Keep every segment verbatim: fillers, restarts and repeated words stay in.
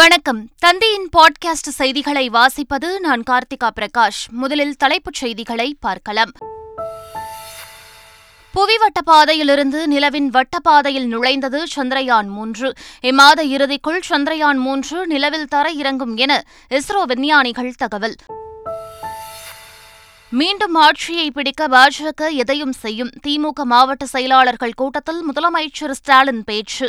வணக்கம். தந்தையின் பாட்காஸ்ட் செய்திகளை வாசிப்பது நான் கார்த்திகா பிரகாஷ். முதலில் தலைப்புச் செய்திகளை பார்க்கலாம். புவிவட்ட பாதையிலிருந்து நிலவின் வட்டப்பாதையில் நுழைந்தது சந்திரயான் மூன்று. இம்மாத இறுதிக்குள் சந்திரயான் மூன்று நிலவில் தர இறங்கும் என இஸ்ரோ விஞ்ஞானிகள் தகவல். மீண்டும் ஆட்சியை பிடிக்க பாஜக எதையும் செய்யும், திமுக மாவட்ட செயலாளர்கள் கூட்டத்தில் முதலமைச்சர் ஸ்டாலின் பேச்சு.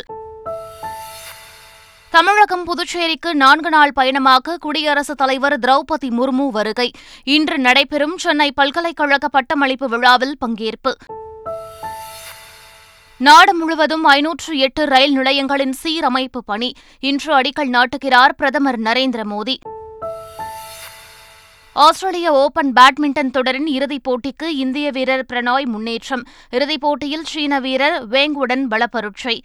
தமிழகம் புதுச்சேரிக்கு நான்கு நாள் பயணமாக குடியரசுத் தலைவர் திரௌபதி முர்மு வருகை. இன்று நடைபெறும் சென்னை பல்கலைக்கழக பட்டமளிப்பு விழாவில் பங்கேற்பு. நாடு முழுவதும் ஐநூற்று எட்டு ரயில் நிலையங்களின் சீரமைப்பு பணி. இன்று அடிக்கல் நாட்டுகிறார் பிரதமர் நரேந்திரமோடி. ஆஸ்திரேலிய ஒபன் பேட்மிண்டன் தொடரின் இறுதிப் போட்டிக்கு இந்திய வீரர் பிரணாய் முன்னேற்றம். இறுதிப் போட்டியில் சீன வீரர் வேங் உடன் பலப்பரீட்சை.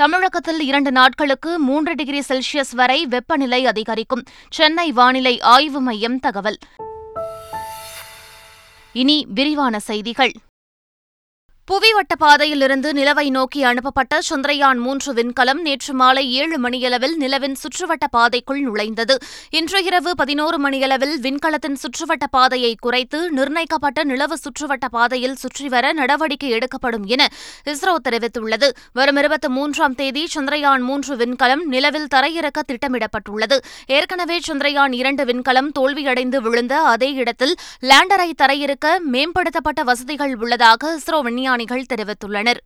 தமிழகத்தில் இரண்டு நாட்களுக்கு மூன்று டிகிரி செல்சியஸ் வரை வெப்பநிலை அதிகரிக்கும், சென்னை வானிலை ஆய்வு மையம் தகவல். இனி விரிவான செய்திகள். புவிவட்ட பாதையிலிருந்து நிலவை நோக்கி அனுப்பப்பட்ட சந்திரயான் மூன்று விண்கலம் நேற்று மாலை ஏழு மணியளவில் நிலவின் சுற்றுவட்ட பாதைக்குள் நுழைந்தது. இன்று இரவு பதினோரு மணியளவில் விண்கலத்தின் சுற்றுவட்ட பாதையை குறைத்து நிர்ணயிக்கப்பட்ட நிலவு சுற்றுவட்ட பாதையில் சுற்றிவர நடவடிக்கை எடுக்கப்படும் என இஸ்ரோ தெரிவித்துள்ளது. வரும் இருபத்தி மூன்றாம் தேதி சந்திரயான் மூன்று விண்கலம் நிலவில் தரையிறக்க திட்டமிடப்பட்டுள்ளது. ஏற்கனவே சந்திரயான் இரண்டு விண்கலம் தோல்வியடைந்து விழுந்த அதே இடத்தில் லேண்டரை தரையிறக்க மேம்படுத்தப்பட்ட வசதிகள் உள்ளதாக இஸ்ரோ விஞ்ஞானி தெரிவித்துள்ளனர்.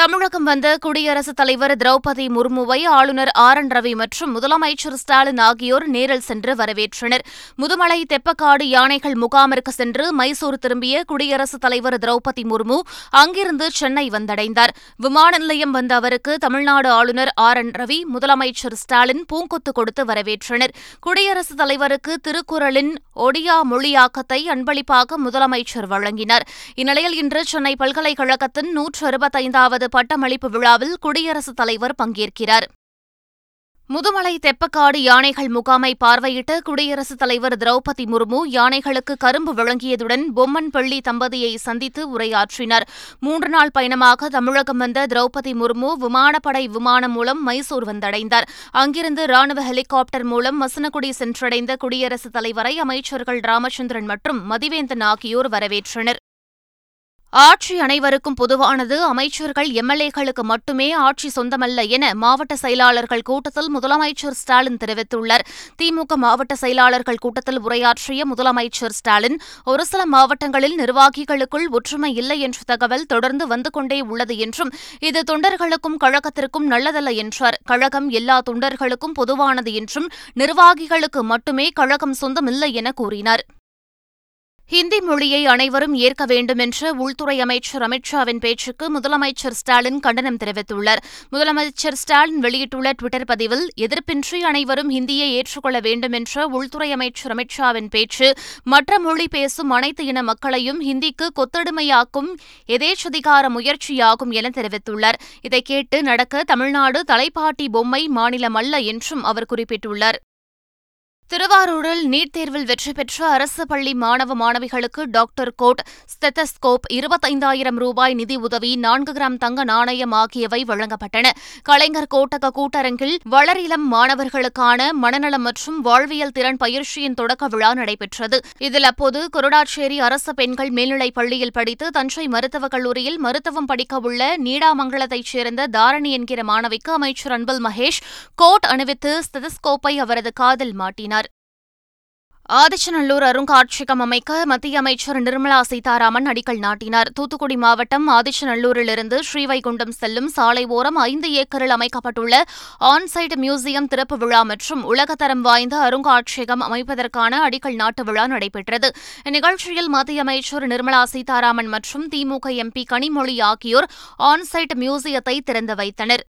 தமிழகம் வந்த குடியரசுத் தலைவர் திரௌபதி முர்முவை ஆளுநர் ஆர் என் ரவி மற்றும் முதலமைச்சர் ஸ்டாலின் ஆகியோர் நேரில் சென்று வரவேற்றனர். முதுமலை தெப்பக்காடு யானைகள் முகாமிற்கு சென்று மைசூர் திரும்பிய குடியரசுத் தலைவர் திரௌபதி முர்மு அங்கிருந்து சென்னை வந்தடைந்தார். விமான நிலையம் வந்த அவருக்கு தமிழ்நாடு ஆளுநர் ஆர் என் ரவி, முதலமைச்சர் ஸ்டாலின் பூங்கொத்து கொடுத்து வரவேற்றனர். குடியரசுத் தலைவருக்கு திருக்குறளின் ஒடியா மொழியாக்கத்தை அன்பளிப்பாக முதலமைச்சர் வழங்கினார். இந்நிலையில் இன்று சென்னை பல்கலைக்கழகத்தின் நூற்று அறுபத்தைந்தாவது பட்டமளிப்பு விழாவில் குடியரசுத் தலைவர் பங்கேற்கிறார். முதுமலை தெப்பக்காடு யானைகள் முகாமை பார்வையிட்ட குடியரசுத் தலைவர் திரௌபதி முர்மு யானைகளுக்கு கரும்பு வழங்கியதுடன் பொம்மன்பள்ளி தம்பதியை சந்தித்து உரையாற்றினார். மூன்று நாள் பயணமாக தமிழகம் வந்த திரௌபதி முர்மு விமானப்படை விமானம் மூலம் மைசூர் வந்தடைந்தார். அங்கிருந்து ராணுவ ஹெலிகாப்டர் மூலம் மசனகுடி சென்றடைந்த குடியரசுத் தலைவரை அமைச்சர்கள் ராமச்சந்திரன் மற்றும் மதிவேந்தன் ஆகியோர் வரவேற்றனர். ஆட்சி அனைவருக்கும் பொதுவானது, அமைச்சர்கள் எம்எல்ஏக்களுக்கு மட்டுமே ஆட்சி சொந்தமல்ல என மாவட்ட செயலாளர்கள் கூட்டத்தில் முதலமைச்சர் ஸ்டாலின் தெரிவித்துள்ளார். திமுக மாவட்ட செயலாளர்கள் கூட்டத்தில் உரையாற்றிய முதலமைச்சர் ஸ்டாலின், ஒரு சில மாவட்டங்களில் நிர்வாகிகளுக்குள் ஒற்றுமை இல்லை என்ற தகவல் தொடர்ந்து வந்து கொண்டே உள்ளது என்றும் இது தொண்டர்களுக்கும் கழகத்திற்கும் நல்லதல்ல என்றார். கழகம் எல்லா தொண்டர்களுக்கும் பொதுவானது என்றும் நிர்வாகிகளுக்கு மட்டுமே கழகம் சொந்தமில்லை என கூறினார். ஹிந்தி மொழியை அனைவரும் ஏற்க வேண்டும் என்ற உள்துறை அமைச்சர் அமித்ஷாவின் பேச்சுக்கு முதலமைச்சர் ஸ்டாலின் கண்டனம் தெரிவித்துள்ளார். முதலமைச்சர் ஸ்டாலின் வெளியிட்டுள்ள டுவிட்டர் பதிவில், எதிர்ப்பின்றி அனைவரும் ஹிந்தியை ஏற்றுக்கொள்ள வேண்டும் என்ற உள்துறை அமைச்சர் அமித்ஷாவின் பேச்சு மற்ற மொழி பேசும் அனைத்து இன மக்களையும் ஹிந்திக்கு கொத்தடிமையாக்கும் எதேச்சதிகார முயற்சியாகும் என தெரிவித்துள்ளார். இதை கேட்டு நடக்க தமிழ்நாடு தலைப்பாட்டி பொம்மை மாநிலமல்ல என்றும் அவர் குறிப்பிட்டுள்ளார். திருவாரூரில் நீட் தேர்வில் வெற்றி பெற்ற அரசு பள்ளி மாணவ மாணவிகளுக்கு டாக்டர் கோட், ஸ்டெத்தஸ்கோப், இருபத்தைந்தாயிரம் ரூபாய் நிதி உதவி, நான்கு கிராம் தங்க நாணயம் ஆகியவை வழங்கப்பட்டன. கலைஞர் கோட்டக கூட்டரங்கில் வளரிளம் மாணவர்களுக்கான மனநலம் மற்றும் வாழ்வியல் திறன் பயிற்சியின் தொடக்க விழா நடைபெற்றது. இதில் அப்போது கொரடாச்சேரி அரசு பெண்கள் மேல்நிலைப் பள்ளியில் படித்து தஞ்சை மருத்துவக் கல்லூரியில் மருத்துவம் படிக்கவுள்ள நீடாமங்கலத்தைச் சேர்ந்த தாரணி என்கிற மாணவிக்கு அமைச்சர் அன்பில் மகேஷ் கோட் அணிவித்து ஸ்டெத்தஸ்கோப்பை அவரது காதில் மாட்டினார். ஆதிச்சநல்லூர் அருங்காட்சியகம் அமைக்க மத்திய அமைச்சர் நிர்மலா சீதாராமன் அடிக்கல் நாட்டினார். தூத்துக்குடி மாவட்டம் ஆதிச்சநல்லூரிலிருந்து ஸ்ரீவைகுண்டம் செல்லும் சாலை ஓரம் ஐந்து ஏக்கரில் அமைக்கப்பட்டுள்ள ஆன்சைட் மியூசியம் திறப்பு விழா மற்றும் உலகத்தரம் வாய்ந்த அருங்காட்சியகம் அமைப்பதற்கான அடிக்கல் நாட்டு விழா நடைபெற்றது. இந்நிகழ்ச்சியில் மத்திய அமைச்சர் நிர்மலா சீதாராமன் மற்றும் திமுக எம்பி கனிமொழி ஆகியோர் ஆன்சைட் மியூசியத்தை திறந்து வைத்தனர்.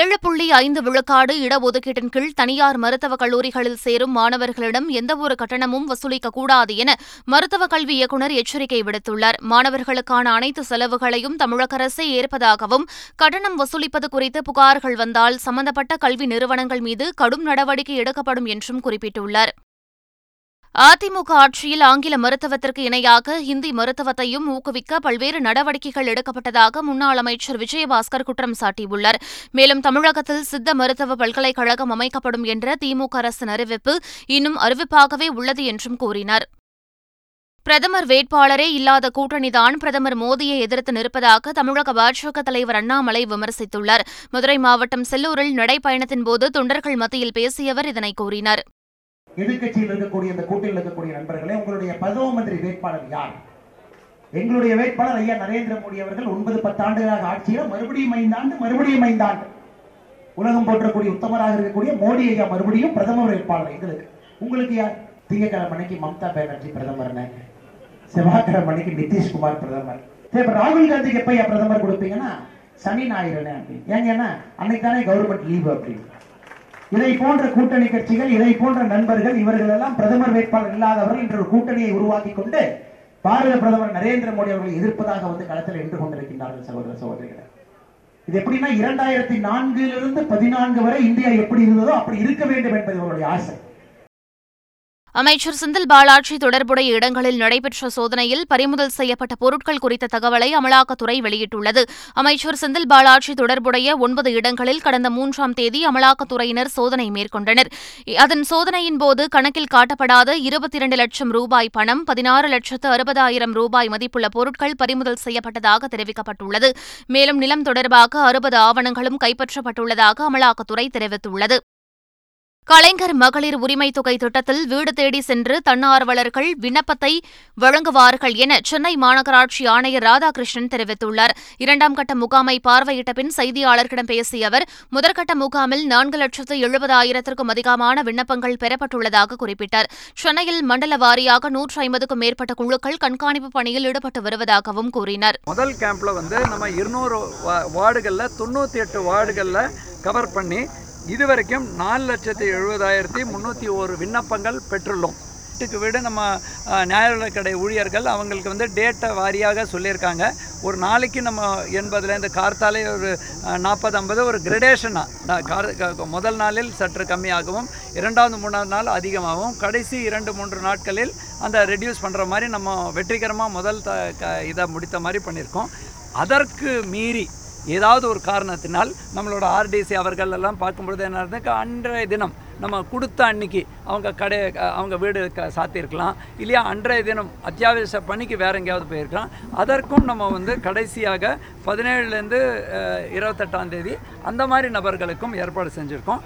ஏழு புள்ளி ஐந்து விழுக்காடு இடஒதுக்கீட்டின் கீழ் தனியார் மருத்துவக் கல்லூரிகளில் சேரும் மாணவர்களிடம் எந்தவொரு கட்டணமும் வசூலிக்கக்கூடாது என மருத்துவக் கல்வி இயக்குநர் எச்சரிக்கை விடுத்துள்ளார். மாணவர்களுக்கான அனைத்து செலவுகளையும் தமிழக அரசே ஏற்பதாகவும் கட்டணம் வசூலிப்பது குறித்து புகார்கள் வந்தால் சம்பந்தப்பட்ட கல்வி நிறுவனங்கள் மீது கடும் நடவடிக்கை எடுக்கப்படும் என்றும் குறிப்பிட்டுள்ளார். அதிமுக ஆட்சியில் ஆங்கில மருத்துவத்திற்கு இணையாக ஹிந்தி மருத்துவத்தையும் ஊக்குவிக்க பல்வேறு நடவடிக்கைகள் எடுக்கப்பட்டதாக முன்னாள் அமைச்சர் விஜயபாஸ்கர் குற்றம் சாட்டியுள்ளார். மேலும் தமிழகத்தில் சித்த மருத்துவ பல்கலைக்கழகம் அமைக்கப்படும் என்ற திமுக அரசின் அறிவிப்பு இன்னும் அறிவிப்பாகவே உள்ளது என்றும் கூறினார். பிரதமர் வேட்பாளரே இல்லாத கூட்டணிதான் பிரதமர் மோடியை எதிர்த்து நிற்பதாக தமிழக பாஜக தலைவர் அண்ணாமலை விமர்சித்துள்ளார். மதுரை மாவட்டம் செல்லூரில் நடைப்பயணத்தின்போது தொண்டர்கள் மத்தியில் பேசியவர் இதனை கூறினார். எதிர்கட்சியில் இருக்கக்கூடிய இந்த கூட்டணியில் இருக்கக்கூடிய நண்பர்களே, உங்களுடைய பிரதம மந்திரி வேட்பாளர் யார்? எங்களுடைய வேட்பாளர் ஐயா நரேந்திரமோடி அவர்கள் ஒன்பது பத்து ஆண்டுகளாக ஆட்சியில் மறுபடியும் ஐந்தாண்டு மறுபடியும் ஐந்தாண்டு உலகம் போற்றக்கூடிய உத்தமராக இருக்கக்கூடிய மோடி ஐயா மறுபடியும் பிரதமர் வேட்பாளர். எங்களுக்கு உங்களுக்கு யார்? திங்கட்கிழமைக்கு மமதா பானர்ஜி பிரதமர்னு, செவ்வாய்க்கிழமைக்கு நிதீஷ் குமார் பிரதமர். ராகுல் காந்திக்கு எப்ப பிரதமர் கொடுப்பீங்கன்னா சனி ஞாயிறுன்னு அப்படின்னு. ஏங்கன்னா அன்னைக்கு தானே கவர்மெண்ட் லீவ் அப்படின்னு. இதை போன்ற கூட்டணி கட்சிகள், இதை போன்ற நண்பர்கள், இவர்கள் எல்லாம் பிரதமர் வேட்பாளர் இல்லாதவர்கள் என்ற ஒரு கூட்டணியை உருவாக்கி கொண்டு பாரத பிரதமர் நரேந்திர மோடி அவர்களை எதிர்ப்பதாக வந்து களத்தில் நின்று கொண்டிருக்கின்றார்கள். சகோதர சகோதரிகளை, இது எப்படின்னா இரண்டாயிரத்தி நான்கிலிருந்து பதினான்கு வரை இந்தியா எப்படி இருந்ததோ அப்படி இருக்க வேண்டும் என்பது இவருடைய ஆசை. அமைச்சர் செந்தில் பாலாஜி தொடர்புடைய இடங்களில் நடைபெற்ற சோதனையில் பறிமுதல் செய்யப்பட்ட பொருட்கள் குறித்த தகவலை அமலாக்கத்துறை வெளியிட்டுள்ளது. அமைச்சர் செந்தில் பாலாஜி தொடர்புடைய ஒன்பது இடங்களில் கடந்த மூன்றாம் தேதி அமலாக்கத்துறையினர் சோதனை மேற்கொண்டனர். அதன் சோதனையின் போது கணக்கில் காட்டப்படாத இருபத்தி இரண்டு லட்சம் ரூபாய் பணம், பதினாறு லட்சத்து அறுபதாயிரம் ரூபாய் மதிப்புள்ள பொருட்கள் பறிமுதல் செய்யப்பட்டதாக தெரிவிக்கப்பட்டுள்ளது. மேலும் நிலம் தொடர்பாக அறுபது ஆவணங்களும் கைப்பற்றப்பட்டுள்ளதாக அமலாக்கத்துறை தெரிவித்துள்ளது. கலைஞர் மகளிர் உரிமைத் தொகை திட்டத்தில் வீடு தேடி சென்று தன்னார்வலர்கள் விண்ணப்பத்தை வழங்குவார்கள் என சென்னை மாநகராட்சி ஆணையர் ராதாகிருஷ்ணன் தெரிவித்துள்ளார். இரண்டாம் கட்ட முகாமை பார்வையிட்ட பின் செய்தியாளர்களிடம் பேசிய அவர், முதற்கட்ட முகாமில் நான்கு லட்சத்து எழுபதாயிரத்திற்கும் அதிகமான விண்ணப்பங்கள் பெறப்பட்டுள்ளதாக குறிப்பிட்டார். சென்னையில் மண்டல வாரியாக நூற்று ஐம்பதுக்கும் மேற்பட்ட குழுக்கள் கண்காணிப்பு பணியில் ஈடுபட்டு வருவதாகவும் கூறினார். முதல் கேம்ப்ல வந்து நம்ம இருநூறு வார்டுகள்ல தொண்ணூத்தி எட்டு வார்டுகள்ல கவர் பண்ணி இதுவரைக்கும் நாலு லட்சத்தி எழுபதாயிரத்தி முந்நூற்றி ஒரு விண்ணப்பங்கள் பெற்றுள்ளோம். வீட்டுக்கு வீடு நம்ம நியாய கடை ஊழியர்கள் அவங்களுக்கு வந்து டேட்டை வாரியாக சொல்லியிருக்காங்க. ஒரு நாளைக்கு நம்ம எண்பதுலேருந்து கார்த்தாலே ஒரு நாற்பது ஐம்பது ஒரு கிரடேஷனாக முதல் நாளில் சற்று கம்மியாகவும், இரண்டாவது மூணாவது நாள் அதிகமாகவும், கடைசி இரண்டு மூன்று நாட்களில் அந்த ரெடியூஸ் பண்ணுற மாதிரி நம்ம வெற்றிகரமாக முதல் த க இதை முடித்த மாதிரி பண்ணியிருக்கோம். அதற்கு மீறி ஏதாவது ஒரு காரணத்தினால் நம்மளோட ஆர்டிசி அவர்கள் எல்லாம் பார்க்கும்பொழுது என்ன இருந்தால், அன்றைய தினம் நம்ம கொடுத்த அன்னைக்கு அவங்க கடை அவங்க வீடு க சாத்தியிருக்கலாம், இல்லையா அன்றைய தினம் அத்தியாவசிய பணிக்கு வேறு எங்கேயாவது போயிருக்கலாம். அதற்கும் நம்ம வந்து கடைசியாக பதினேழுலேருந்து இருபத்தெட்டாம் தேதி அந்த மாதிரி நபர்களுக்கும் ஏற்பாடு செஞ்சுருக்கோம்.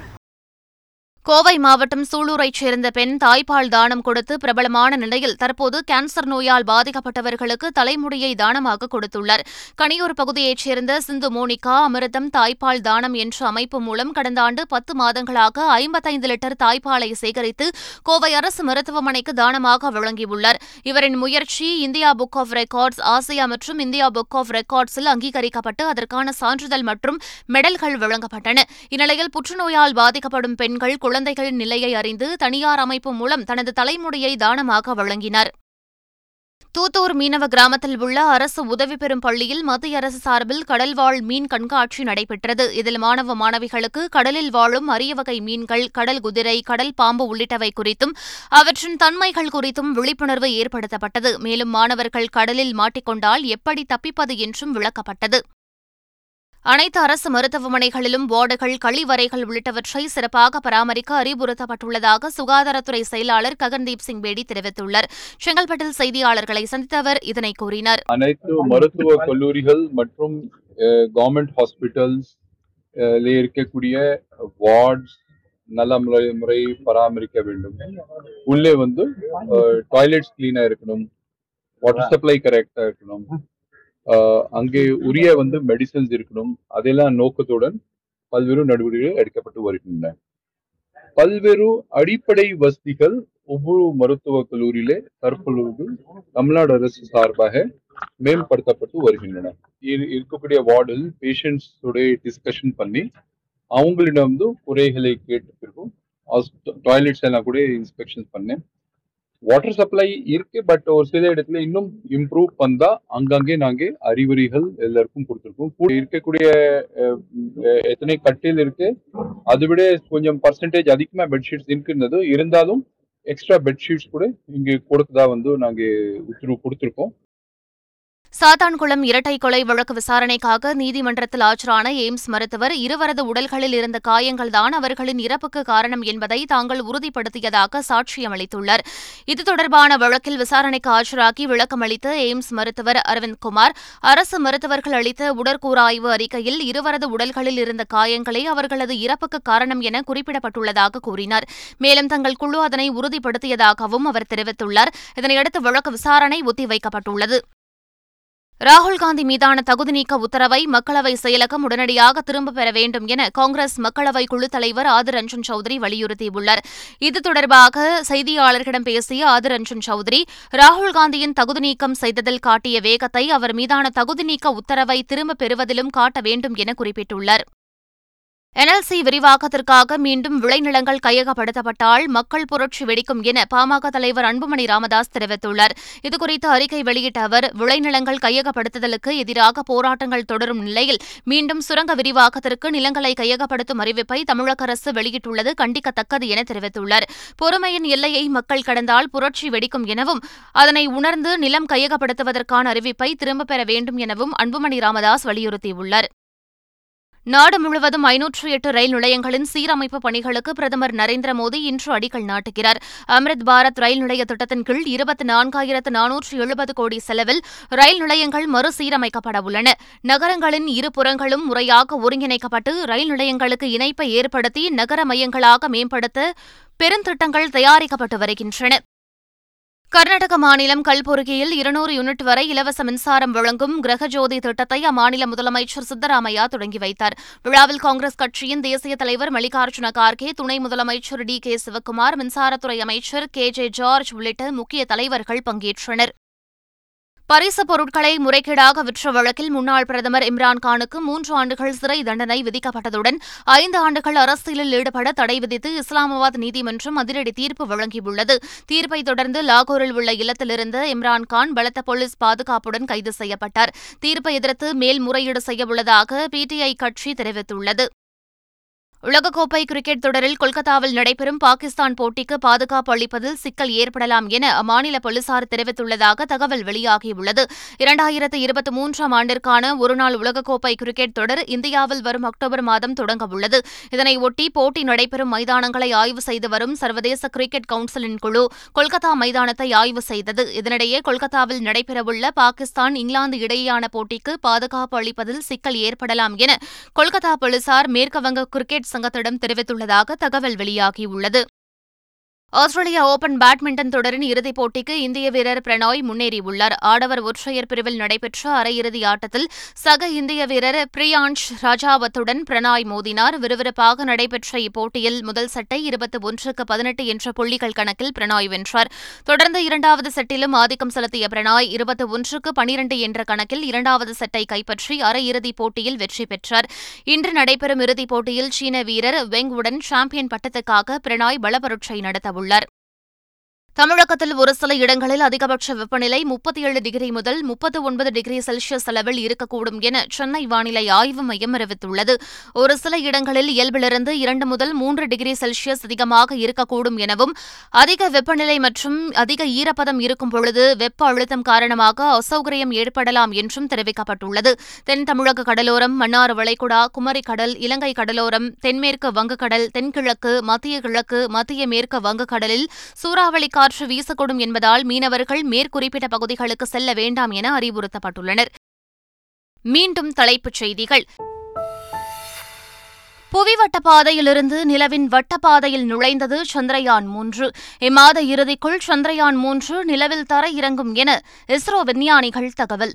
கோவை மாவட்டம் சூலூரைச் சேர்ந்த பெண் தாய்ப்பால் தானம் கொடுத்து பிரபலமான நிலையில் தற்போது கேன்சர் நோயால் பாதிக்கப்பட்டவர்களுக்கு தலைமுடியை தானமாக கொடுத்துள்ளார். கனியூர் பகுதியைச் சேர்ந்த சிந்து மோனிகா அமிர்தம் தாய்ப்பால் தானம் என்ற அமைப்பு மூலம் கடந்த ஆண்டு பத்து மாதங்களாக ஐம்பத்தைந்து லிட்டர் தாய்ப்பாலை சேகரித்து கோவை அரசு மருத்துவமனைக்கு தானமாக வழங்கியுள்ளார். இவரின் முயற்சி India book of records Asia மற்றும் இந்தியா புக் ஆஃப் ரெக்கார்ட்ஸில் அங்கீகரிக்கப்பட்டு அதற்கான சான்றிதழ் மற்றும் மெடல்கள் வழங்கப்பட்டன. இந்நிலையில் புற்றுநோயால் பாதிக்கப்படும் பெண்கள் குழந்தைகளின் நிலையை அறிந்து தனியார் அமைப்பு மூலம் தனது தலைமுடியை தானமாக வழங்கினார். தூத்தூர் மீனவ கிராமத்தில் உள்ள அரசு உதவி பெறும் பள்ளியில் மத்திய அரசு சார்பில் கடல்வாழ் மீன் கண்காட்சி நடைபெற்றது. இதில் மாணவ மாணவிகளுக்கு கடலில் வாழும் அரிய வகை மீன்கள், கடல் குதிரை, கடல் பாம்பு உள்ளிட்டவை குறித்தும் அவற்றின் தன்மைகள் குறித்தும் விழிப்புணர்வு ஏற்படுத்தப்பட்டது. மேலும் மாணவர்கள் கடலில் மாட்டிக்கொண்டால் எப்படி தப்பிப்பது என்றும் விளக்கப்பட்டது. அனைத்து அரசு மருத்துவமனைகளிலும் வார்டுகள், கழிவறைகள் உள்ளிட்டவற்றை சிறப்பாக பராமரிக்க அறிவுறுத்தப்பட்டுள்ளதாக சுகாதாரத்துறை செயலாளர் ககன்தீப் சிங் பேடீ தெரிவித்துள்ளார். செங்கல்பட்டில் செய்தியாளர்களை சந்தித்தவர் இதனை கூறினார். அனைத்து மருத்துவக் கல்லூரிகள் மற்றும் கவர்மெண்ட் ஹாஸ்பிட்டல்ஸ்ல இருக்கக்கூடிய வார்ட்ஸ் நல்ல முறை பராமரிக்க வேண்டும். உள்ளே வந்து டாய்லெட்ஸ் கிளீனா இருக்கணும், வாட்டர் சப்ளை கரெக்டா இருக்கணும், அங்கே உரிய வந்து மெடிசன்ஸ் இருக்கணும். அதெல்லாம் நோக்கத்துடன் பல்வேறு நடவடிக்கைகள் எடுக்கப்பட்டு வருகின்றன. பல்வேறு அடிப்படை வசதிகள் ஒவ்வொரு மருத்துவக் கல்லூரியிலே தற்பொழுது தமிழ்நாடு அரசு சார்பாக மேம்படுத்தப்பட்டு வருகின்றன. இருக்கக்கூடிய வார்டில் பேஷண்ட்ஸ் உடைய டிஸ்கஷன் பண்ணி அவங்களிடம் வந்து குறைகளை கேட்டு பிறகும் டாய்லெட்ஸ் எல்லாம் கூட இன்ஸ்பெக்ஷன் பண்ணேன். வாட்டர் சப்ளை இருக்கு, பட் ஒரு சில இடத்துல இன்னும் இம்ப்ரூவ் பண்ணா அங்கங்கே நாங்க அறிகுறிகள் எல்லாருக்கும் கொடுத்துருக்கோம். இருக்கக்கூடிய எத்தனை கட்டில் இருக்கு, அதை விட கொஞ்சம் பர்சன்டேஜ் அதிகமா பெட்ஷீட்ஸ் இருக்குன்னதும் இருந்தாலும் எக்ஸ்ட்ரா பெட்ஷீட்ஸ் கூட இங்கே கொடுத்ததா வந்து நாங்கள் உத்தரவு கொடுத்துருக்கோம். சாத்தான்குளம் இரட்டை கொலை வழக்கு விசாரணைக்காக நீதிமன்றத்தில் ஆஜரான எய்ம்ஸ் மருத்துவர் இருவரது உடல்களில் இருந்த காயங்கள்தான் அவர்களின் இறப்புக்கு காரணம் என்பதை தாங்கள் உறுதிப்படுத்தியதாக சாட்சியம் அளித்துள்ளார். இது தொடர்பான வழக்கில் விசாரணைக்கு ஆஜராகி விளக்கம் அளித்த எய்ம்ஸ் மருத்துவர் அரவிந்த் குமார், அரசு மருத்துவர்கள் அளித்த உடற்கூறாய்வு அறிக்கையில் இருவரது உடல்களில் இருந்த காயங்களே அவர்களது இறப்புக்கு காரணம் என குறிப்பிடப்பட்டுள்ளதாக கூறினார். மேலும் தங்கள் குழு அதனை உறுதிப்படுத்தியதாகவும் அவர் தெரிவித்துள்ளார். இதனையடுத்து வழக்கு விசாரணை ஒத்திவைக்கப்பட்டுள்ளது. ராகுல்காந்தி மீதான தகுதிநீக்க உத்தரவை மக்களவை செயலகம் உடனடியாக திரும்பப் பெற வேண்டும் என காங்கிரஸ் மக்களவை குழுத் தலைவர் ஆதிர் ரஞ்சன் சௌத்ரி வலியுறுத்தியுள்ளார். இது தொடர்பாக செய்தியாளர்களிடம் பேசிய ஆதிர் ரஞ்சன் சௌத்ரி, ராகுல்காந்தியின் தகுதிநீக்கம் செய்ததில் காட்டிய வேகத்தை அவர் மீதான தகுதிநீக்க உத்தரவை திரும்பப் பெறுவதிலும் காட்ட வேண்டும் என குறிப்பிட்டுள்ளார். என்எல்சி விரிவாக்கத்திற்காக மீண்டும் விளைநிலங்கள் கையகப்படுத்தப்பட்டால் மக்கள் புரட்சி வெடிக்கும் என பாமக தலைவர் அன்புமணி ராமதாஸ் தெரிவித்துள்ளார். இதுகுறித்து அறிக்கை வெளியிட்ட அவர், விளைநிலங்கள் கையகப்படுத்துதலுக்கு எதிராக போராட்டங்கள் தொடரும் நிலையில் மீண்டும் சுரங்க விரிவாக்கத்திற்கு நிலங்களை கையகப்படுத்தும் அறிவிப்பை தமிழக அரசு வெளியிட்டுள்ளது கண்டிக்கத்தக்கது என தெரிவித்துள்ளார். பொறுமையின் எல்லையை மக்கள் கடந்தால் புரட்சி வெடிக்கும் எனவும், அதனை உணர்ந்து நிலம் கையகப்படுத்துவதற்கான அறிவிப்பை திரும்பப் பெற வேண்டும் எனவும் அன்புமணி ராமதாஸ் வலியுறுத்தியுள்ளார். நாடு முழுவதும் ஐநூற்று எட்டு ரயில் நிலையங்களின் சீரமைப்பு பணிகளுக்கு பிரதமர் நரேந்திரமோடி இன்று அடிக்கல் நாட்டுகிறார். அமிர்த் பாரத் ரயில் நிலைய திட்டத்தின் கீழ் இருபத்தி நான்காயிரத்து நானூற்று எழுபது கோடி செலவில் ரயில் நிலையங்கள் மறுசீரமைக்கப்பட உள்ளன. நகரங்களின் இருபுறங்களும் முறையாக ஒருங்கிணைக்கப்பட்டு ரயில் நிலையங்களுக்கு இணைப்பை ஏற்படுத்தி நகர மையங்களாக மேம்படுத்த பெருந்திட்டங்கள் தயாரிக்கப்பட்டு வருகின்றன. கர்நாடக மாநிலம் கல்புர்கியில் இருநூறு யூனிட் வரை இலவச மின்சாரம் வழங்கும் கிரகஜோதி திட்டத்தை அம்மாநில முதலமைச்சர் சித்தராமையா தொடங்கி வைத்தார். விழாவில் காங்கிரஸ் கட்சியின் தேசிய தலைவர் மல்லிகார்ஜுன கார்கே, துணை முதலமைச்சர் டி கே சிவக்குமார், மின்சாரத்துறை அமைச்சர் கே ஜே ஜார்ஜ் உள்ளிட்ட முக்கிய தலைவர்கள் பங்கேற்றனர். பரிசுப் பொருட்களை முறைகேடாக விற்ற வழக்கில் முன்னாள் பிரதமர் இம்ரான்கானுக்கு மூன்று ஆண்டுகள் சிறை தண்டனை விதிக்கப்பட்டதுடன் ஐந்து ஆண்டுகள் அரசியலில் ஈடுபட தடை விதித்து இஸ்லாமாபாத் நீதிமன்றம் அதிரடி தீர்ப்பு வழங்கியுள்ளது. தீர்ப்பை தொடர்ந்து லாகூரில் உள்ள இல்லத்திலிருந்து இம்ரான்கான் பலத்த போலீஸ் பாதுகாப்புடன் கைது செய்யப்பட்டார். தீர்ப்பை எதிர்த்து மேல்முறையீடு செய்யவுள்ளதாக பிடிஐ கட்சி தெரிவித்துள்ளது. உலகக்கோப்பை கிரிக்கெட் தொடரில் கொல்கத்தாவில் நடைபெறும் பாகிஸ்தான் போட்டிக்கு பாதுகாப்பு அளிப்பதில் சிக்கல் ஏற்படலாம் என அம்மாநில போலீசார் தெரிவித்துள்ளதாக தகவல் வெளியாகியுள்ளது. இரண்டாயிரத்து இருபத்தி மூன்றாம் ஆண்டிற்கான ஒருநாள் உலகக்கோப்பை கிரிக்கெட் தொடர் இந்தியாவில் வரும் அக்டோபர் மாதம் தொடங்கவுள்ளது. இதனையொட்டி போட்டி நடைபெறும் மைதானங்களை ஆய்வு செய்து வரும் சர்வதேச கிரிக்கெட் கவுன்சிலின் குழு கொல்கத்தா மைதானத்தை ஆய்வு செய்தது. இதனிடையே கொல்கத்தாவில் நடைபெறவுள்ள பாகிஸ்தான் இங்கிலாந்து இடையேயான போட்டிக்கு பாதுகாப்பு அளிப்பதில் சிக்கல் ஏற்படலாம் என கொல்கத்தா போலீசார் மேற்குவங்க கிரிக்கெட் சங்கத்திடம் தெரிவித்துள்ளதாக தகவல் வெளியாகியுள்ளது. ஆஸ்திரேலிய ஒபன் பேட்மிண்டன் தொடரின் இறுதிப் போட்டிக்கு இந்திய வீரர் பிரணாய் முன்னேறியுள்ளார். ஆடவர் ஒற்றையர் பிரிவில் நடைபெற்ற அரையிறுதி ஆட்டத்தில் சக இந்திய வீரர் பிரியான்ஷ் ராஜாவத்துடன் பிரணாய் மோதினார். விறுவிறுப்பாக நடைபெற்ற இப்போட்டியில் முதல் செட்டை இருபத்தி ஒன்றுக்கு பதினெட்டு என்ற புள்ளிகள் கணக்கில் பிரணாய் வென்றார். தொடர்ந்து இரண்டாவது செட்டிலும் ஆதிக்கம் செலுத்திய பிரணாய் இருபத்தி ஒன்றுக்கு பனிரண்டு என்ற கணக்கில் இரண்டாவது செட்டை கைப்பற்றி அரையிறுதிப் போட்டியில் வெற்றி பெற்றார். இன்று நடைபெறும் இறுதிப் போட்டியில் சீன வீரர் வேங் உடன் சாம்பியன் பட்டத்துக்காக பிரணாய் பலபரீட்சை நடத்தவுள்ளார். தமிழகத்தில் ஒரு சில இடங்களில் அதிகபட்ச வெப்பநிலை முப்பத்தி ஏழு டிகிரி முதல் முப்பத்தி ஒன்பது டிகிரி செல்சியஸ் அளவில் இருக்கக்கூடும் என சென்னை வானிலை ஆய்வு மையம் அறிவித்துள்ளது. ஒரு சில இடங்களில் இயல்பிலிருந்து இரண்டு முதல் மூன்று டிகிரி செல்சியஸ் அதிகமாக இருக்கக்கூடும் எனவும், அதிக வெப்பநிலை மற்றும் அதிக ஈரப்பதம் இருக்கும் பொழுது வெப்ப அழுத்தம் காரணமாக அசௌகரியம் ஏற்படலாம் என்றும் தெரிவிக்கப்பட்டுள்ளது. தென் தமிழக கடலோரம், மன்னார் வளைகுடா, குமரி கடல், இலங்கை கடலோரம், தென்மேற்கு வங்கக்கடல், தென்கிழக்கு, மத்திய கிழக்கு, மத்திய மேற்கு வங்கக்கடலில் சூறாவளி காற்று வீசக்கூடும் என்பதால் மீனவர்கள் மேற்குறிப்பிட்ட பகுதிகளுக்கு செல்ல வேண்டாம் என அறிவுறுத்தப்பட்டுள்ளனர். மீண்டும் தலைப்புச் செய்திகள். புவிவட்ட பாதையிலிருந்து நிலவின் வட்டப்பாதையில் நுழைந்தது சந்திரயான் மூன்று. இம்மாத இறுதிக்குள் சந்திரயான் மூன்று நிலவில் தர இறங்கும் என இஸ்ரோ விஞ்ஞானிகள் தகவல்.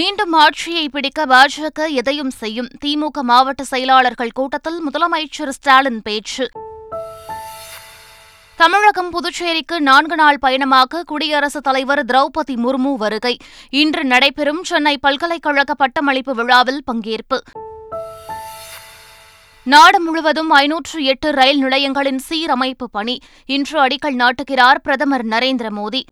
மீண்டும் ஆட்சியை பிடிக்க பாஜக எதையும் செய்யும். திமுக மாவட்ட செயலாளர்கள் கூட்டத்தில் முதலமைச்சர் ஸ்டாலின் பேச்சு. தமிழகம் புதுச்சேரிக்கு நான்கு நாள் பயணமாக குடியரசுத் தலைவர் திரௌபதி முர்மு வருகை. இன்று நடைபெறும் சென்னை பல்கலைக்கழக பட்டமளிப்பு விழாவில் பங்கேற்பு. நாடு முழுவதும் ஐநூற்று எட்டு ரயில் நிலையங்களின் சீரமைப்பு பணி. இன்று அடிக்கல் நாட்டுகிறார் பிரதமர் நரேந்திர மோடி.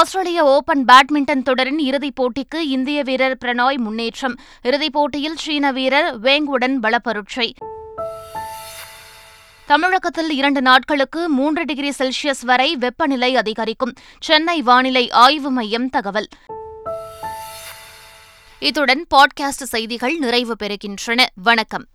ஆஸ்திரேலிய ஒபன் பேட்மிண்டன் தொடரின் இறுதிப் போட்டிக்கு இந்திய வீரர் பிரணாய் முன்னேற்றம். இறுதிப் போட்டியில் சீன வீரர் வேங் உடன் பலப்பரீட்சை. தமிழகத்தில் இரண்டு நாட்களுக்கு மூன்று டிகிரி செல்சியஸ் வரை வெப்பநிலை அதிகரிக்கும். சென்னை வானிலை ஆய்வு மையம் தகவல். இத்துடன் பாட்காஸ்ட் செய்திகள் நிறைவு பெறுகின்றன. வணக்கம்.